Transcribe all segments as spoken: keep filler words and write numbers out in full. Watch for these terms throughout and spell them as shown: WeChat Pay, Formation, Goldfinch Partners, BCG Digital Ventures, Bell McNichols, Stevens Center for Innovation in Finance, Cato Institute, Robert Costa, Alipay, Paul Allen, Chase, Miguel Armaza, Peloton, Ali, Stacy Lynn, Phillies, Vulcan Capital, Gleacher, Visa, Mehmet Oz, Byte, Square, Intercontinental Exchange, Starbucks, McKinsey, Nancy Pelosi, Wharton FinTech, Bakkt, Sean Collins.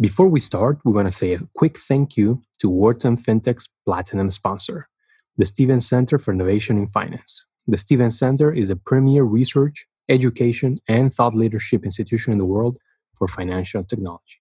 Before we start, we want to say a quick thank you to Wharton FinTech's platinum sponsor, the Stevens Center for Innovation in Finance. The Stevens Center is a premier research, education, and thought leadership institution in the world for financial technology.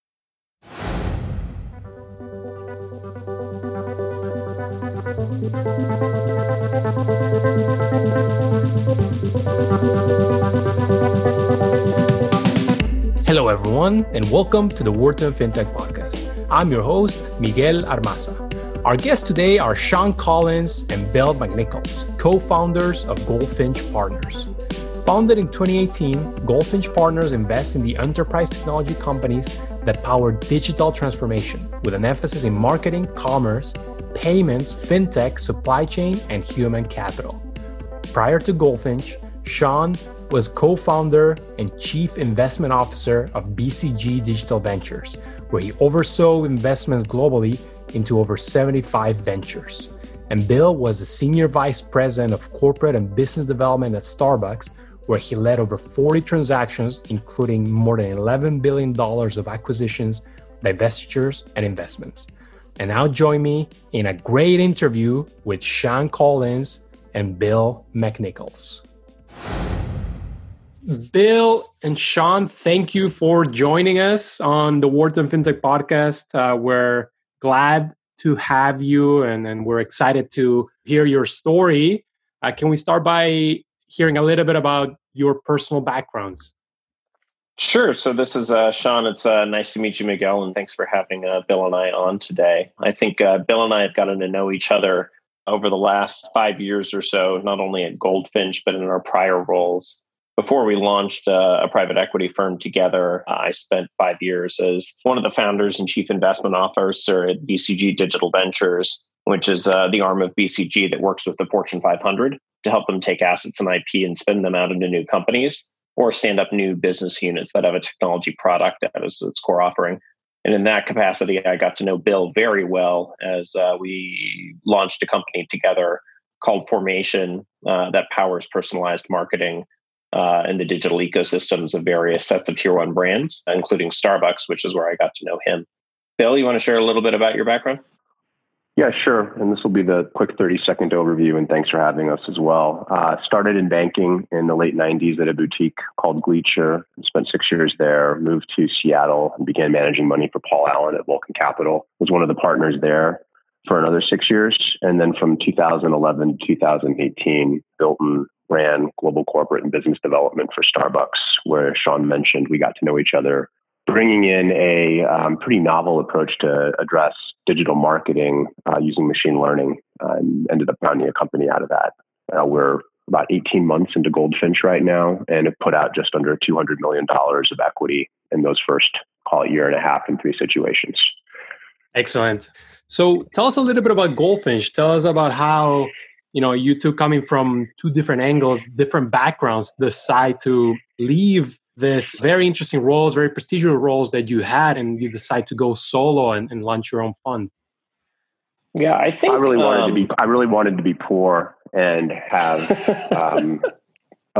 Hello, everyone, and welcome to the Wharton FinTech Podcast. I'm your host, Miguel Armaza. Our guests today are Sean Collins and Bell McNichols, co-founders of Goldfinch Partners. Founded in twenty eighteen, Goldfinch Partners invests in the enterprise technology companies that power digital transformation, with an emphasis in marketing, commerce, payments, fintech, supply chain, and human capital. Prior to Goldfinch, Sean was co-founder and chief investment officer of B C G Digital Ventures, where he oversaw investments globally into over seventy-five ventures. And Bill was the senior vice president of corporate and business development at Starbucks, where he led over forty transactions, including more than eleven billion dollars of acquisitions, divestitures, and investments. And now join me in a great interview with Sean Collins and Bell McNichols. Bill and Sean, thank you for joining us on the Wharton FinTech Podcast. Uh, we're glad to have you, and, and we're excited to hear your story. Uh, can we start by hearing a little bit about your personal backgrounds? Sure. So this is uh, Sean. It's uh, nice to meet you, Miguel, and thanks for having uh, Bill and I on today. I think uh, Bill and I have gotten to know each other over the last five years or so, not only at Goldfinch, but in our prior roles. Before we launched uh, a private equity firm together, uh, I spent five years as one of the founders and chief investment officer at B C G Digital Ventures, which is uh, the arm of B C G that works with the Fortune five hundred to help them take assets and I P and spin them out into new companies or stand up new business units that have a technology product as its core offering. And in that capacity, I got to know Bill very well as uh, we launched a company together called Formation uh, that powers personalized marketing Uh, in the digital ecosystems of various sets of tier one brands, including Starbucks, which is where I got to know him. Bill, you want to share a little bit about your background? Yeah, sure. And this will be the quick thirty second overview, and thanks for having us as well. Uh, started in banking in the late nineties at a boutique called Gleacher. Spent six years there, moved to Seattle, and began managing money for Paul Allen at Vulcan Capital. Was one of the partners there for another six years. And then from two thousand eleven to two thousand eighteen, built and ran global corporate and business development for Starbucks, where Sean mentioned we got to know each other, bringing in a um, pretty novel approach to address digital marketing uh, using machine learning, uh, and ended up founding a company out of that. Uh, we're about eighteen months into Goldfinch right now and have put out just under two hundred million dollars of equity in those first, call it, year and a half in three situations. Excellent. So tell us a little bit about Goldfinch. Tell us about how you know, you two coming from two different angles, different backgrounds, decide to leave this very interesting roles, very prestigious roles that you had, and you decide to go solo and, and launch your own fund. Yeah, I think I really um, wanted to be. I really wanted to be poor and have um,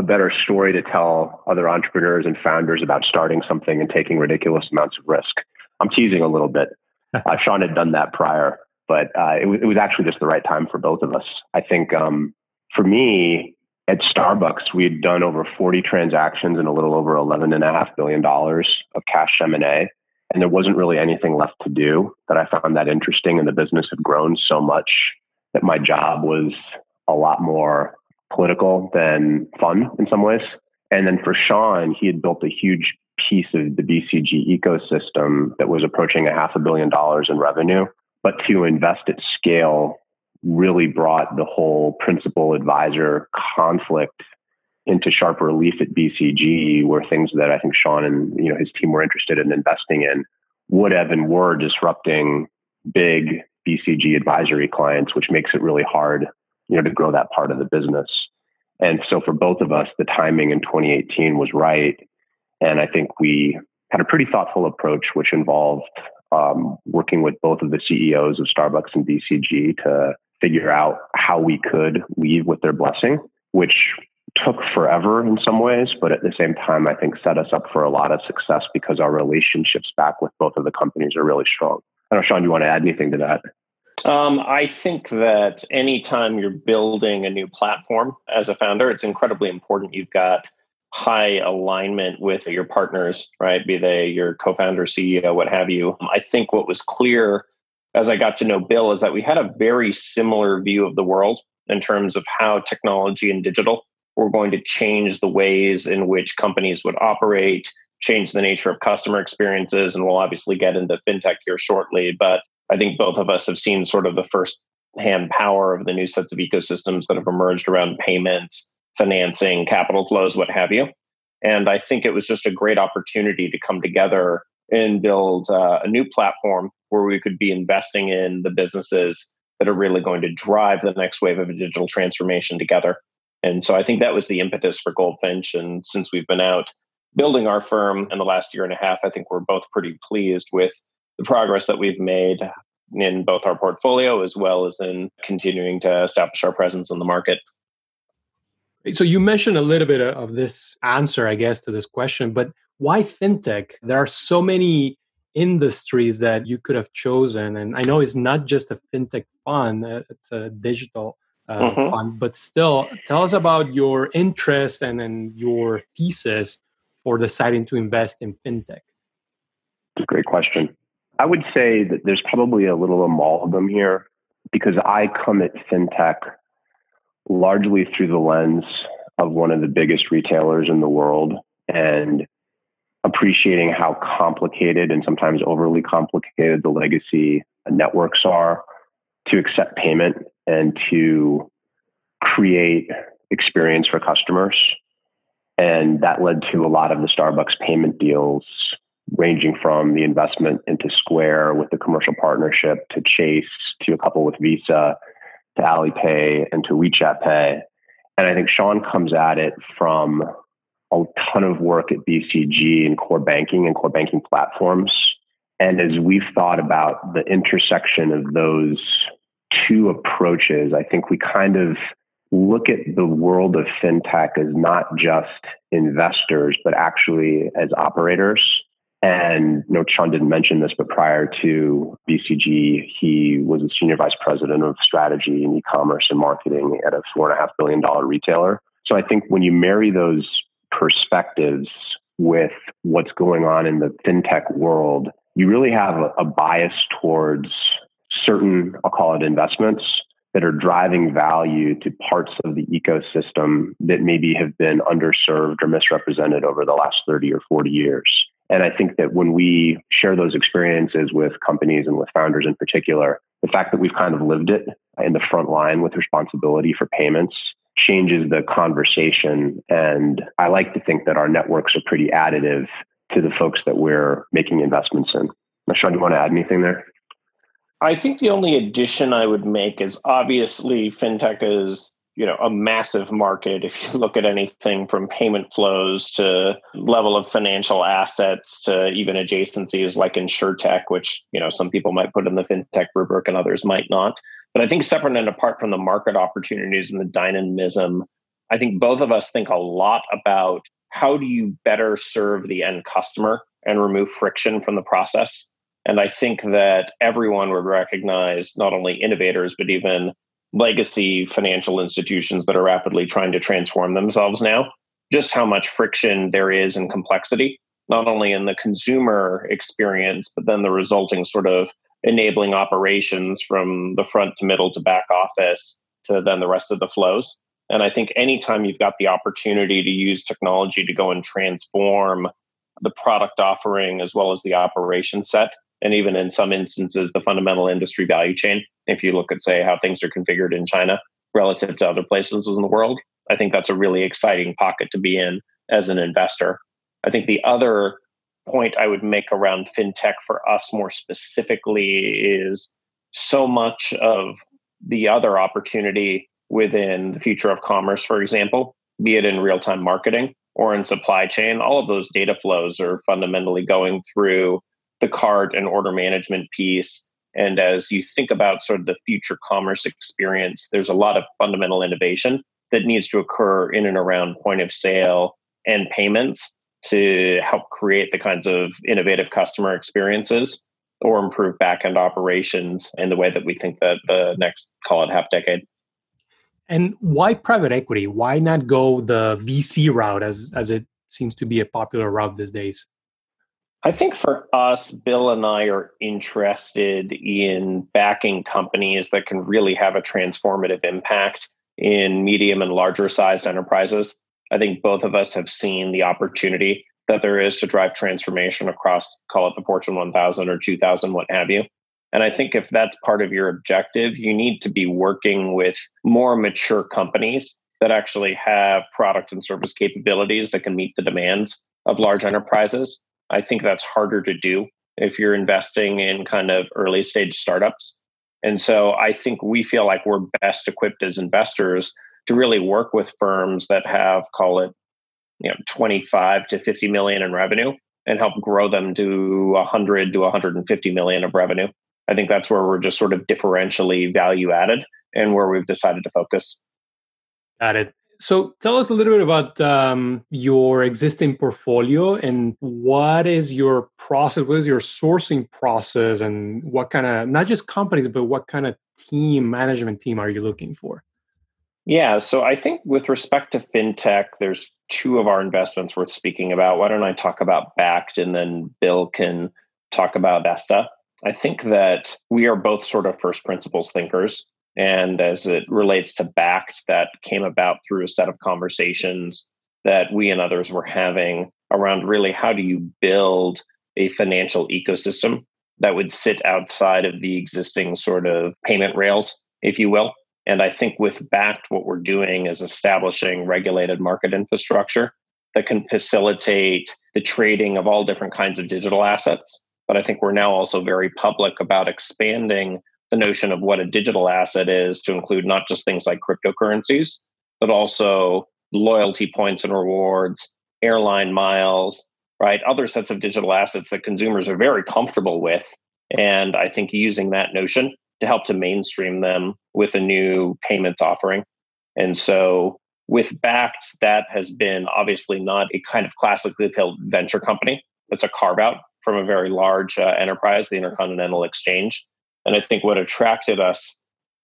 a better story to tell other entrepreneurs and founders about starting something and taking ridiculous amounts of risk. I'm teasing a little bit. Uh, Sean had done that prior. But uh, it, w- it was actually just the right time for both of us. I think um, for me, at Starbucks, we had done over forty transactions and a little over eleven point five billion dollars of cash M and A. And there wasn't really anything left to do that I found that interesting. And the business had grown so much that my job was a lot more political than fun in some ways. And then for Sean, he had built a huge piece of the B C G ecosystem that was approaching a half a billion dollars in revenue. But to invest at scale really brought the whole principal advisor conflict into sharp relief at B C G, where things that I think Sean and you know his team were interested in investing in would have and were disrupting big B C G advisory clients, which makes it really hard you know to grow that part of the business. And so for both of us, the timing in twenty eighteen was right. And I think we had a pretty thoughtful approach, which involved Um, working with both of the C E Os of Starbucks and B C G to figure out how we could leave with their blessing, which took forever in some ways, but at the same time, I think set us up for a lot of success because our relationships back with both of the companies are really strong. I don't know, Sean, do you want to add anything to that? Um, I think that anytime you're building a new platform as a founder, it's incredibly important you've got high alignment with your partners, right? Be they your co-founder, C E O, what have you. I think what was clear as I got to know Bill is that we had a very similar view of the world in terms of how technology and digital were going to change the ways in which companies would operate, change the nature of customer experiences. And we'll obviously get into fintech here shortly, but I think both of us have seen sort of the first-hand power of the new sets of ecosystems that have emerged around payments, financing, capital flows, what have you. And I think it was just a great opportunity to come together and build uh, a new platform where we could be investing in the businesses that are really going to drive the next wave of a digital transformation together. And so I think that was the impetus for Goldfinch. And since we've been out building our firm in the last year and a half, I think we're both pretty pleased with the progress that we've made in both our portfolio as well as in continuing to establish our presence in the market. So you mentioned a little bit of this answer, I guess, to this question, but why fintech? There are so many industries that you could have chosen. And I know it's not just a fintech fund, it's a digital uh, mm-hmm. fund, but still, tell us about your interest and, and your thesis for deciding to invest in fintech. Great question. I would say that there's probably a little amalgam here because I come at fintech largely through the lens of one of the biggest retailers in the world and appreciating how complicated and sometimes overly complicated the legacy networks are to accept payment and to create experience for customers. And that led to a lot of the Starbucks payment deals, ranging from the investment into Square with the commercial partnership to Chase, to a couple with Visa, to Alipay, and to WeChat Pay. And I think Sean comes at it from a ton of work at B C G and core banking and core banking platforms. And as we've thought about the intersection of those two approaches, I think we kind of look at the world of fintech as not just investors, but actually as operators. And you know, Sean didn't mention this, but prior to B C G, he was a senior vice president of strategy and e-commerce and marketing at a four and a half billion dollar retailer. So I think when you marry those perspectives with what's going on in the fintech world, you really have a, a bias towards certain, I'll call it investments, that are driving value to parts of the ecosystem that maybe have been underserved or misrepresented over the last thirty or forty years. And I think that when we share those experiences with companies and with founders in particular, the fact that we've kind of lived it in the front line with responsibility for payments changes the conversation. And I like to think that our networks are pretty additive to the folks that we're making investments in. Now, Sean, do you want to add anything there? I think the only addition I would make is obviously fintech is, you know, a massive market. If you look at anything from payment flows to level of financial assets to even adjacencies like insurtech, which, you know, some people might put in the fintech rubric and others might not. But I think separate and apart from the market opportunities and the dynamism, I think both of us think a lot about how do you better serve the end customer and remove friction from the process. And I think that everyone would recognize not only innovators, but even legacy financial institutions that are rapidly trying to transform themselves now, just how much friction there is and complexity, not only in the consumer experience, but then the resulting sort of enabling operations from the front to middle to back office to then the rest of the flows. And I think anytime you've got the opportunity to use technology to go and transform the product offering as well as the operation set, and even in some instances, the fundamental industry value chain, if you look at, say, how things are configured in China relative to other places in the world, I think that's a really exciting pocket to be in as an investor. I think the other point I would make around fintech for us more specifically is so much of the other opportunity within the future of commerce, for example, be it in real-time marketing or in supply chain, all of those data flows are fundamentally going through the cart and order management piece. And as you think about sort of the future commerce experience, there's a lot of fundamental innovation that needs to occur in and around point of sale and payments to help create the kinds of innovative customer experiences or improve back-end operations in the way that we think that the next, call it, half decade. And why private equity? Why not go the V C route as, as it seems to be a popular route these days? I think for us, Bill and I are interested in backing companies that can really have a transformative impact in medium and larger sized enterprises. I think both of us have seen the opportunity that there is to drive transformation across, call it the Fortune one thousand or two thousand, what have you. And I think if that's part of your objective, you need to be working with more mature companies that actually have product and service capabilities that can meet the demands of large enterprises. I think that's harder to do if you're investing in kind of early stage startups. And so I think we feel like we're best equipped as investors to really work with firms that have, call it, you know, twenty-five to fifty million in revenue and help grow them to one hundred to one hundred fifty million of revenue. I think that's where we're just sort of differentially value added and where we've decided to focus. Got it. So tell us a little bit about um, your existing portfolio and what is your process, what is your sourcing process, and what kind of, not just companies, but what kind of team, management team are you looking for? Yeah, so I think with respect to FinTech, there's two of our investments worth speaking about. Why don't I talk about Bakkt and then Bill can talk about Vesta. I think that we are both sort of first principles thinkers. And as it relates to Bakkt, that came about through a set of conversations that we and others were having around really how do you build a financial ecosystem that would sit outside of the existing sort of payment rails, if you will. And I think with Bakkt, what we're doing is establishing regulated market infrastructure that can facilitate the trading of all different kinds of digital assets. But I think we're now also very public about expanding the notion of what a digital asset is to include not just things like cryptocurrencies, but also loyalty points and rewards, airline miles, right? Other sets of digital assets that consumers are very comfortable with. And I think using that notion to help to mainstream them with a new payments offering. And so with Bakkt, that has been obviously not a kind of classically built venture company. It's a carve out from a very large uh, enterprise, the Intercontinental Exchange. And I think what attracted us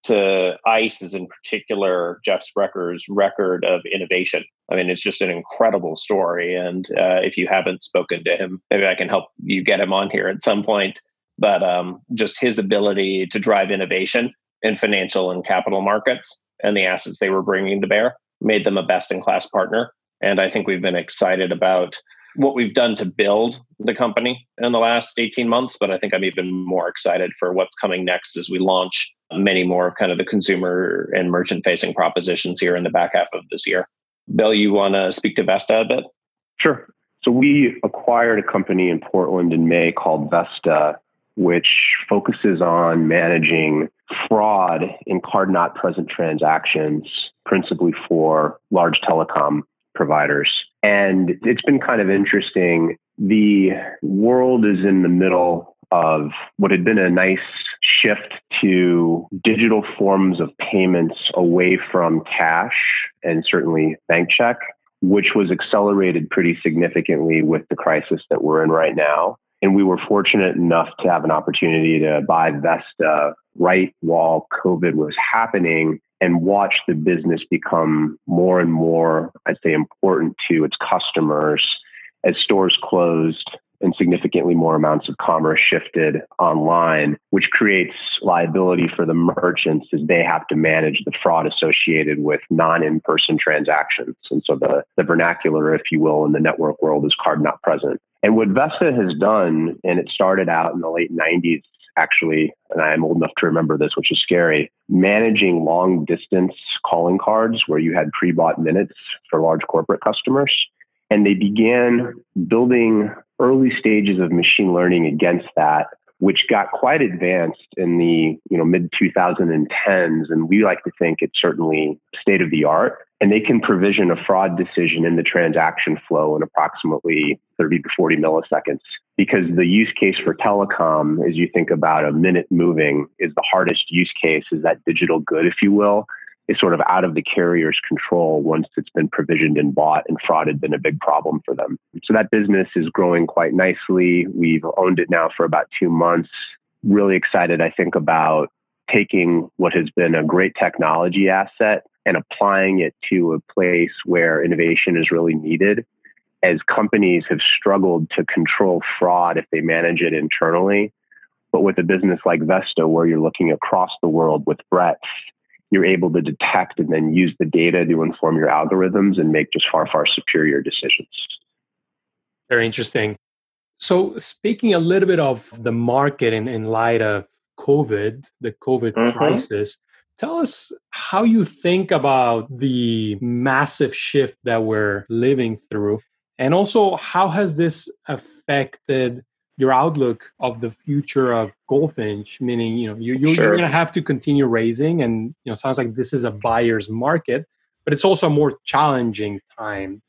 to ICE is in particular Jeff Sprecker's record of innovation. I mean, it's just an incredible story. And uh, if you haven't spoken to him, maybe I can help you get him on here at some point. But um, just his ability to drive innovation in financial and capital markets and the assets they were bringing to bear made them a best-in-class partner. And I think we've been excited about what we've done to build the company in the last eighteen months, but I think I'm even more excited for what's coming next as we launch many more of kind of the consumer and merchant-facing propositions here in the back half of this year. Bill, you want to speak to Vesta a bit? Sure. So we acquired a company in Portland in May called Vesta, which focuses on managing fraud in card-not-present transactions, principally for large telecom providers. And it's been kind of interesting. The world is in the middle of what had been a nice shift to digital forms of payments away from cash and certainly bank check, which was accelerated pretty significantly with the crisis that we're in right now. And we were fortunate enough to have an opportunity to buy Vesta right while COVID was happening and watch the business become more and more, I'd say, important to its customers as stores closed and significantly more amounts of commerce shifted online, which creates liability for the merchants as they have to manage the fraud associated with non-in-person transactions. And so the, the vernacular, if you will, in the network world is card not present. And what Vesta has done, and it started out in the late nineties, actually, and I'm old enough to remember this, which is scary, managing long distance calling cards where you had pre-bought minutes for large corporate customers. And they began building early stages of machine learning against that, which got quite advanced in the you know mid twenty tens. And we like to think it's certainly state of the art. And they can provision a fraud decision in the transaction flow in approximately thirty to forty milliseconds. Because the use case for telecom, as you think about a minute moving, is the hardest use case, is that digital good, if you will. is sort of out of the carrier's control once it's been provisioned and bought, and fraud had been a big problem for them. So that business is growing quite nicely. We've owned it now for about two months. Really excited, I think, about taking what has been a great technology asset and applying it to a place where innovation is really needed. As companies have struggled to control fraud if they manage it internally, but with a business like Vesta, where you're looking across the world with breadth, you're able to detect and then use the data to inform your algorithms and make just far, far superior decisions. Very interesting. So speaking a little bit of the market in, in light of COVID, the COVID mm-hmm. crisis, tell us how you think about the massive shift that we're living through. And also, how has this affected your outlook of the future of Goldfinch? Meaning, you know, you, you're, sure. you're going to have to continue raising, and you know, it sounds like this is a buyer's market, but it's also a more challenging time.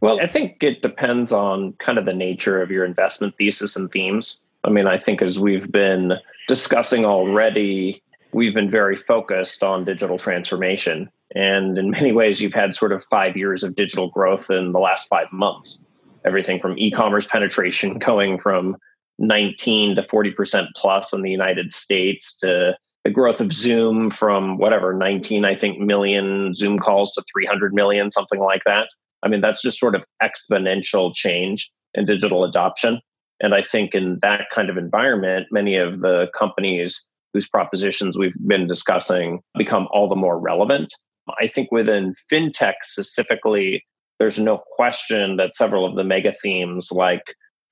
Well, I think it depends on kind of the nature of your investment thesis and themes. I mean, I think as we've been discussing already, we've been very focused on digital transformation. And in many ways, you've had sort of five years of digital growth in the last five months. Everything from e-commerce penetration going from nineteen to forty percent plus in the United States, to the growth of Zoom from whatever, nineteen, I think, million Zoom calls to three hundred million, something like that. I mean, that's just sort of exponential change in digital adoption. And I think in that kind of environment, many of the companies whose propositions we've been discussing become all the more relevant. I think within fintech specifically, there's no question that several of the mega themes like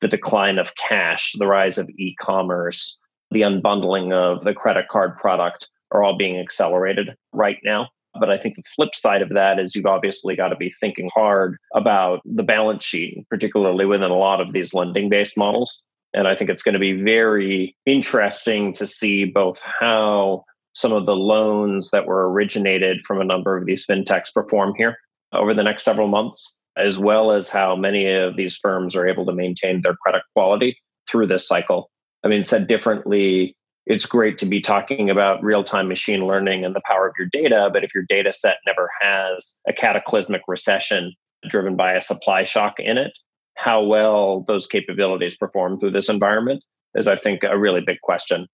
the decline of cash, the rise of e-commerce, the unbundling of the credit card product are all being accelerated right now. But I think the flip side of that is you've obviously got to be thinking hard about the balance sheet, particularly within a lot of these lending-based models. And I think it's going to be very interesting to see both how some of the loans that were originated from a number of these fintechs perform here over the next several months, as well as how many of these firms are able to maintain their credit quality through this cycle. I mean, said differently, it's great to be talking about real-time machine learning and the power of your data, but if your data set never has a cataclysmic recession driven by a supply shock in it, how well those capabilities perform through this environment is, I think, a really big question.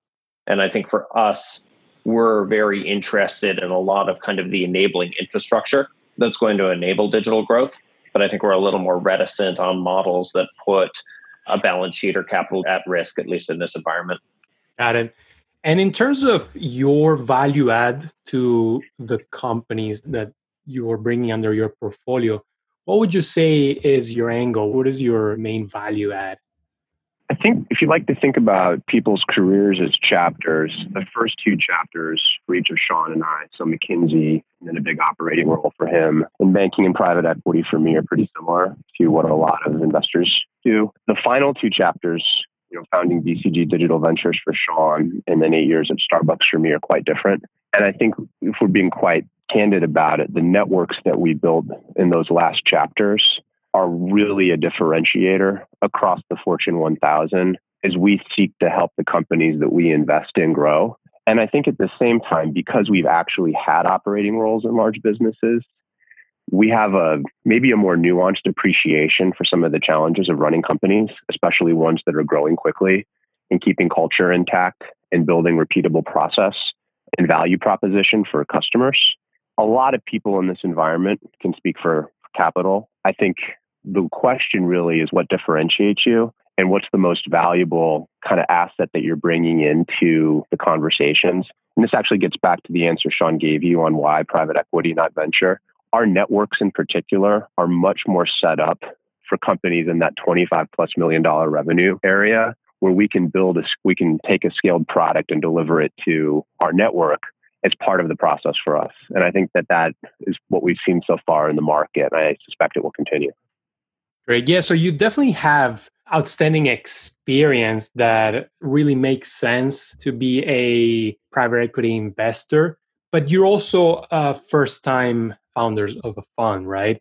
And I think for us, we're very interested in a lot of kind of the enabling infrastructure that's going to enable digital growth. But I think we're a little more reticent on models that put a balance sheet or capital at risk, at least in this environment. Got it. And in terms of your value add to the companies that you are bringing under your portfolio, what would you say is your angle? What is your main value add? I think if you like to think about people's careers as chapters, the first two chapters for each of Sean and I, so McKinsey and then a big operating role for him, and banking and private equity for me are pretty similar to what a lot of investors do. The final two chapters, you know, founding B C G Digital Ventures for Sean and then eight years at Starbucks for me are quite different. And I think if we're being quite candid about it, the networks that we built in those last chapters are really a differentiator across the Fortune one thousand as we seek to help the companies that we invest in grow. And I think at the same time, because we've actually had operating roles in large businesses, we have a maybe a more nuanced appreciation for some of the challenges of running companies, especially ones that are growing quickly, and keeping culture intact and building repeatable process and value proposition for customers. A lot of people in this environment can speak for capital. I think the question really is what differentiates you and what's the most valuable kind of asset that you're bringing into the conversations. And this actually gets back to the answer Sean gave you on why private equity, not venture. Our networks in particular are much more set up for companies in that twenty-five plus million dollar revenue area where we can build a, we can take a scaled product and deliver it to our network. It's part of the process for us. And I think that that is what we've seen so far in the market. And I suspect it will continue. Great. Yeah. So you definitely have outstanding experience that really makes sense to be a private equity investor, but you're also a first-time founder of a fund, right?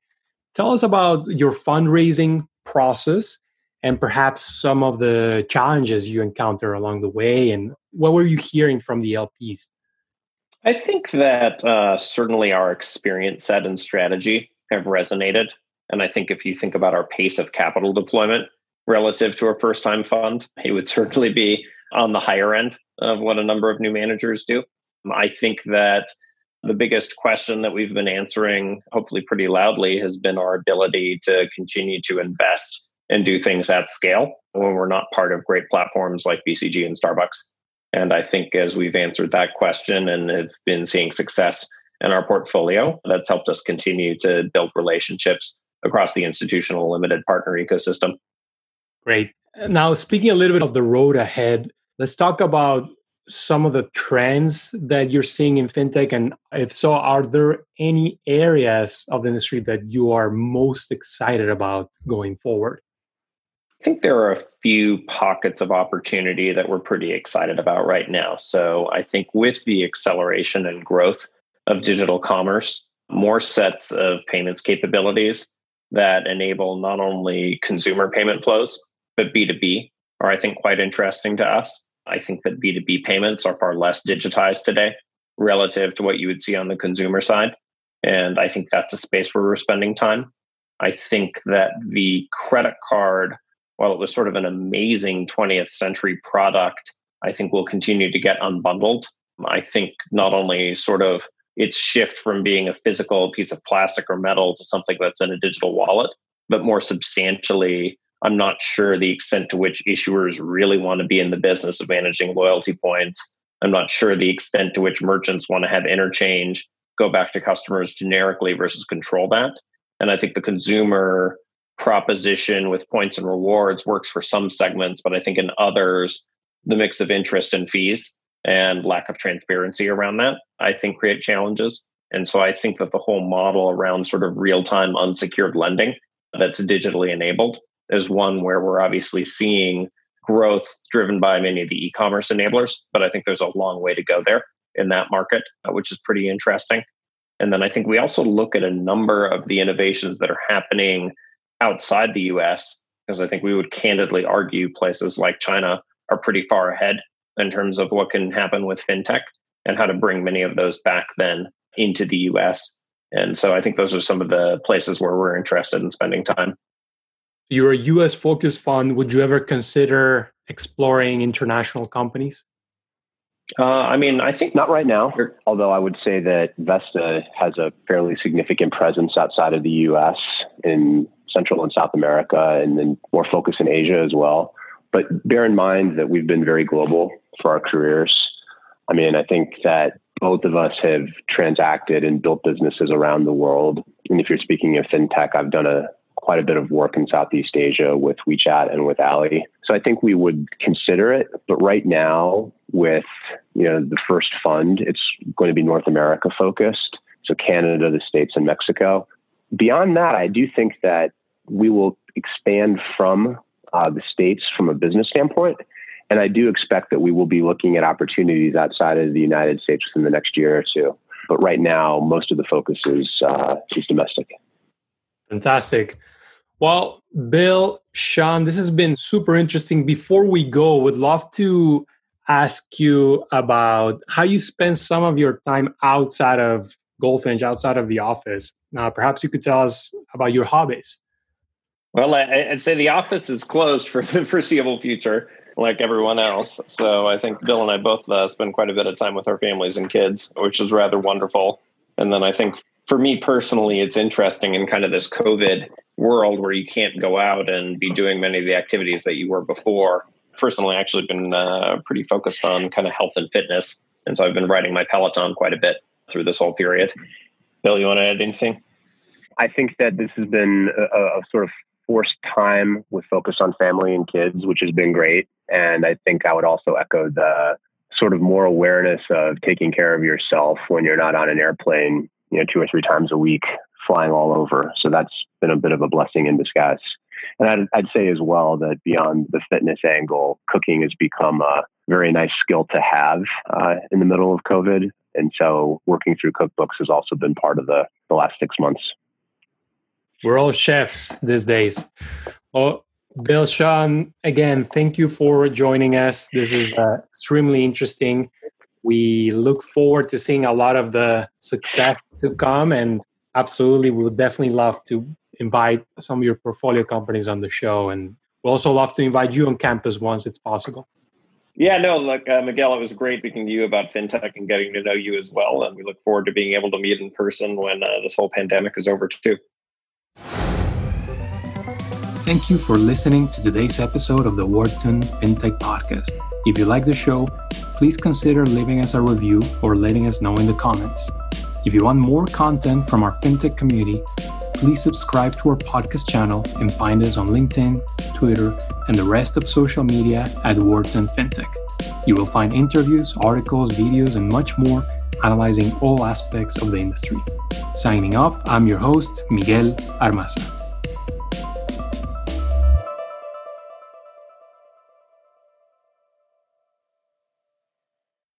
Tell us about your fundraising process and perhaps some of the challenges you encounter along the way. And what were you hearing from the L Ps? I think that uh, certainly our experience set and strategy have resonated. And I think if you think about our pace of capital deployment relative to a first-time fund, it would certainly be on the higher end of what a number of new managers do. I think that the biggest question that we've been answering, hopefully pretty loudly, has been our ability to continue to invest and do things at scale when we're not part of great platforms like B C G and Starbucks. And I think as we've answered that question and have been seeing success in our portfolio, that's helped us continue to build relationships across the institutional limited partner ecosystem. Great. Now, speaking a little bit of the road ahead, let's talk about some of the trends that you're seeing in fintech. And if so, are there any areas of the industry that you are most excited about going forward? I think there are a few pockets of opportunity that we're pretty excited about right now. So I think with the acceleration and growth of digital commerce, more sets of payments capabilities that enable not only consumer payment flows, but B two B are, I think, quite interesting to us. I think that B two B payments are far less digitized today relative to what you would see on the consumer side. And I think that's a space where we're spending time. I think that the credit card, while it was sort of an amazing twentieth century product, I think will continue to get unbundled. I think not only sort of its shift from being a physical piece of plastic or metal to something that's in a digital wallet, but more substantially, I'm not sure the extent to which issuers really want to be in the business of managing loyalty points. I'm not sure the extent to which merchants want to have interchange go back to customers generically versus control that. And I think the consumer proposition with points and rewards works for some segments, but I think in others, the mix of interest and fees and lack of transparency around that, I think create challenges. And so I think that the whole model around sort of real-time unsecured lending that's digitally enabled is one where we're obviously seeing growth driven by many of the e-commerce enablers, but I think there's a long way to go there in that market, which is pretty interesting. And then I think we also look at a number of the innovations that are happening outside the U S, because I think we would candidly argue places like China are pretty far ahead in terms of what can happen with fintech and how to bring many of those back then into the U S. And so I think those are some of the places where we're interested in spending time. You're a U S-focused fund. Would you ever consider exploring international companies? Uh, I mean, I think not right now, although I would say that Vesta has a fairly significant presence outside of the U S in Central and South America, and then more focus in Asia as well. But bear in mind that we've been very global for our careers. I mean, I think that both of us have transacted and built businesses around the world. And if you're speaking of fintech, I've done a quite a bit of work in Southeast Asia with WeChat and with Ali. So I think we would consider it. But right now, with you know the first fund, it's going to be North America focused. So Canada, the States, and Mexico. Beyond that, I do think that we will expand from uh, the States from a business standpoint. And I do expect that we will be looking at opportunities outside of the United States within the next year or two. But right now, most of the focus is, uh, is domestic. Fantastic. Well, Bill, Sean, this has been super interesting. Before we go, would love to ask you about how you spend some of your time outside of Goldfinch, outside of the office. Now, perhaps you could tell us about your hobbies. Well, I, I'd say the office is closed for the foreseeable future, like everyone else. So I think Bill and I both uh, spend quite a bit of time with our families and kids, which is rather wonderful. And then I think for me personally, it's interesting in kind of this COVID world where you can't go out and be doing many of the activities that you were before. Personally, I've actually been uh, pretty focused on kind of health and fitness. And so I've been riding my Peloton quite a bit through this whole period. Bill, you want to add anything? I think that this has been a, a sort of forced time with focus on family and kids, which has been great. And I think I would also echo the sort of more awareness of taking care of yourself when you're not on an airplane, you know, two or three times a week, flying all over. So that's been a bit of a blessing in disguise. And I'd, I'd say as well that beyond the fitness angle, cooking has become a very nice skill to have uh, in the middle of COVID. And so working through cookbooks has also been part of the, the last six months. We're all chefs these days. Well, Bill, Sean, again, thank you for joining us. This is uh, extremely interesting. We look forward to seeing a lot of the success to come, and absolutely, we would definitely love to invite some of your portfolio companies on the show, and we'll also love to invite you on campus once it's possible. Yeah, no, look, uh, Miguel, it was great speaking to you about fintech and getting to know you as well, and we look forward to being able to meet in person when uh, this whole pandemic is over too. Thank you for listening to today's episode of the Wharton FinTech Podcast. If you like the show, please consider leaving us a review or letting us know in the comments. If you want more content from our FinTech community, please subscribe to our podcast channel and find us on LinkedIn, Twitter, and the rest of social media at Wharton FinTech. You will find interviews, articles, videos, and much more analyzing all aspects of the industry. Signing off, I'm your host, Miguel Armaza.